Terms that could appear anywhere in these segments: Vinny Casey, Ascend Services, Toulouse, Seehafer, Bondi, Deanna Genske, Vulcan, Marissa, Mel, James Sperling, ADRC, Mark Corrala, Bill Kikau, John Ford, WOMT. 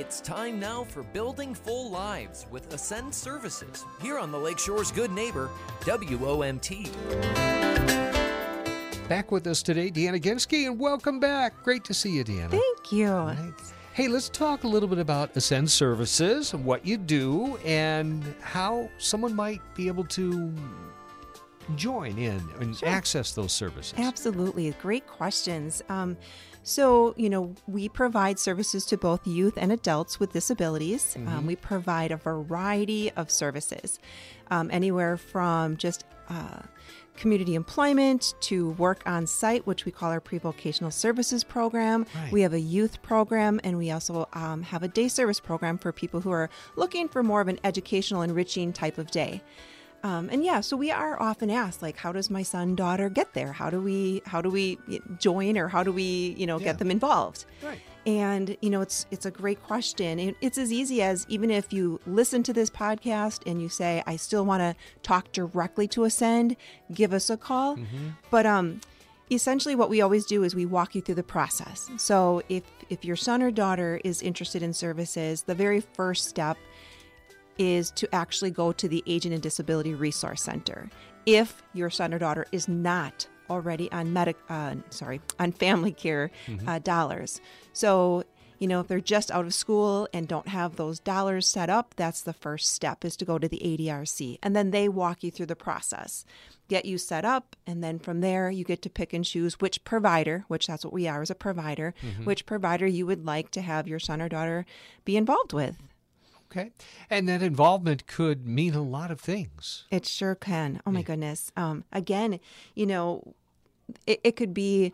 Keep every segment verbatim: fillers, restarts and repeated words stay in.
It's time now for Building Full Lives with Ascend Services, here on the Lakeshore's good neighbor, W O M T. Back with us today, Deanna Genske, and welcome back. Great to see you, Deanna. Thank you. Right. Hey, let's talk a little bit about Ascend Services and what you do and how someone might be able to join in and sure. access those services. Absolutely. Great questions. Um, So, you know, we provide services to both youth and adults with disabilities. Mm-hmm. Um, we provide a variety of services, um, anywhere from just uh, community employment to work on site, which we call our pre-vocational services program. Right. We have a youth program, and we also um, have a day service program for people who are looking for more of an educational, enriching type of day. Um, and yeah, so we are often asked, like, how does my son, daughter get there? How do we, how do we join, or how do we, you know, yeah. get them involved? Right. And, you know, it's, it's a great question. It, it's as easy as, even if you listen to this podcast and you say, I still want to talk directly to Ascend, give us a call. Mm-hmm. But, um, essentially what we always do is we walk you through the process. So if, if your son or daughter is interested in services, the very first step is to actually go to the Aging and Disability Resource Center if your son or daughter is not already on medic, uh, sorry, on family care mm-hmm. uh, dollars. So, you know, if they're just out of school and don't have those dollars set up, that's the first step, is to go to the A D R C, and then they walk you through the process, get you set up, and then from there you get to pick and choose which provider, which that's what we are, as a provider, mm-hmm. which provider you would like to have your son or daughter be involved with. Okay. And that involvement could mean a lot of things. It sure can. Oh, my yeah. goodness. Um, again, you know, it, it could be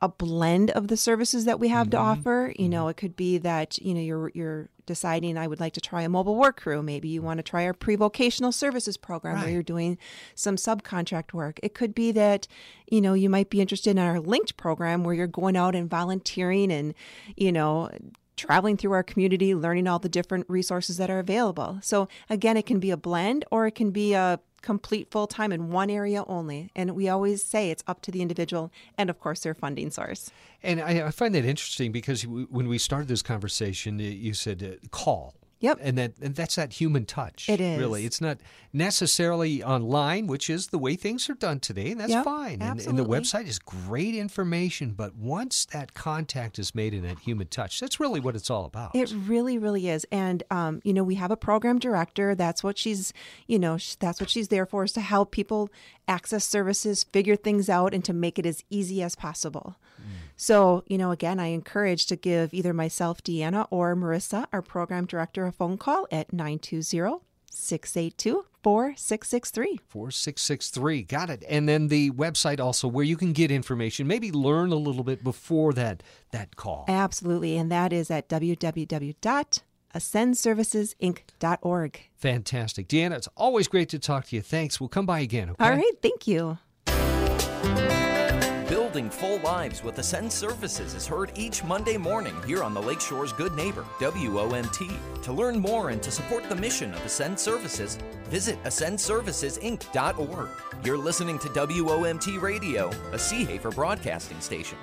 a blend of the services that we have mm-hmm. to offer. You mm-hmm. know, it could be that, you know, you're you're deciding, I would like to try a mobile work crew. Maybe you want to try our pre-vocational services program right. where you're doing some subcontract work. It could be that, you know, you might be interested in our linked program where you're going out and volunteering and, you know, traveling through our community, learning all the different resources that are available. So again, it can be a blend, or it can be a complete full-time in one area only. And we always say it's up to the individual and, of course, their funding source. And I, I find that interesting because when we started this conversation, you said uh, call. Yep. And that and that's that human touch. It is. Really. It's not necessarily online, which is the way things are done today, and that's yep, fine. And, and the website is great information, but once that contact is made and that human touch, that's really what it's all about. It really, really is. And, um, you know, we have a program director. That's what she's, you know, sh- that's what she's there for, is to help people access services, figure things out, and to make it as easy as possible. Mm. So, you know, again, I encourage to give either myself, Deanna, or Marissa, our program director, a phone call at nine two zero, six eight two, four six six three. four six six three. Got it. And then the website also where you can get information, maybe learn a little bit before that that call. Absolutely. And that is at w w w dot ascend services inc dot org. Fantastic. Deanna, it's always great to talk to you. Thanks. We'll come by again. Okay? All right. Thank you. Building Full Lives with Ascend Services is heard each Monday morning here on the Lakeshore's good neighbor, W O M T. To learn more and to support the mission of Ascend Services, visit ascend services inc dot org. You're listening to W O M T Radio, a Seehafer broadcasting station.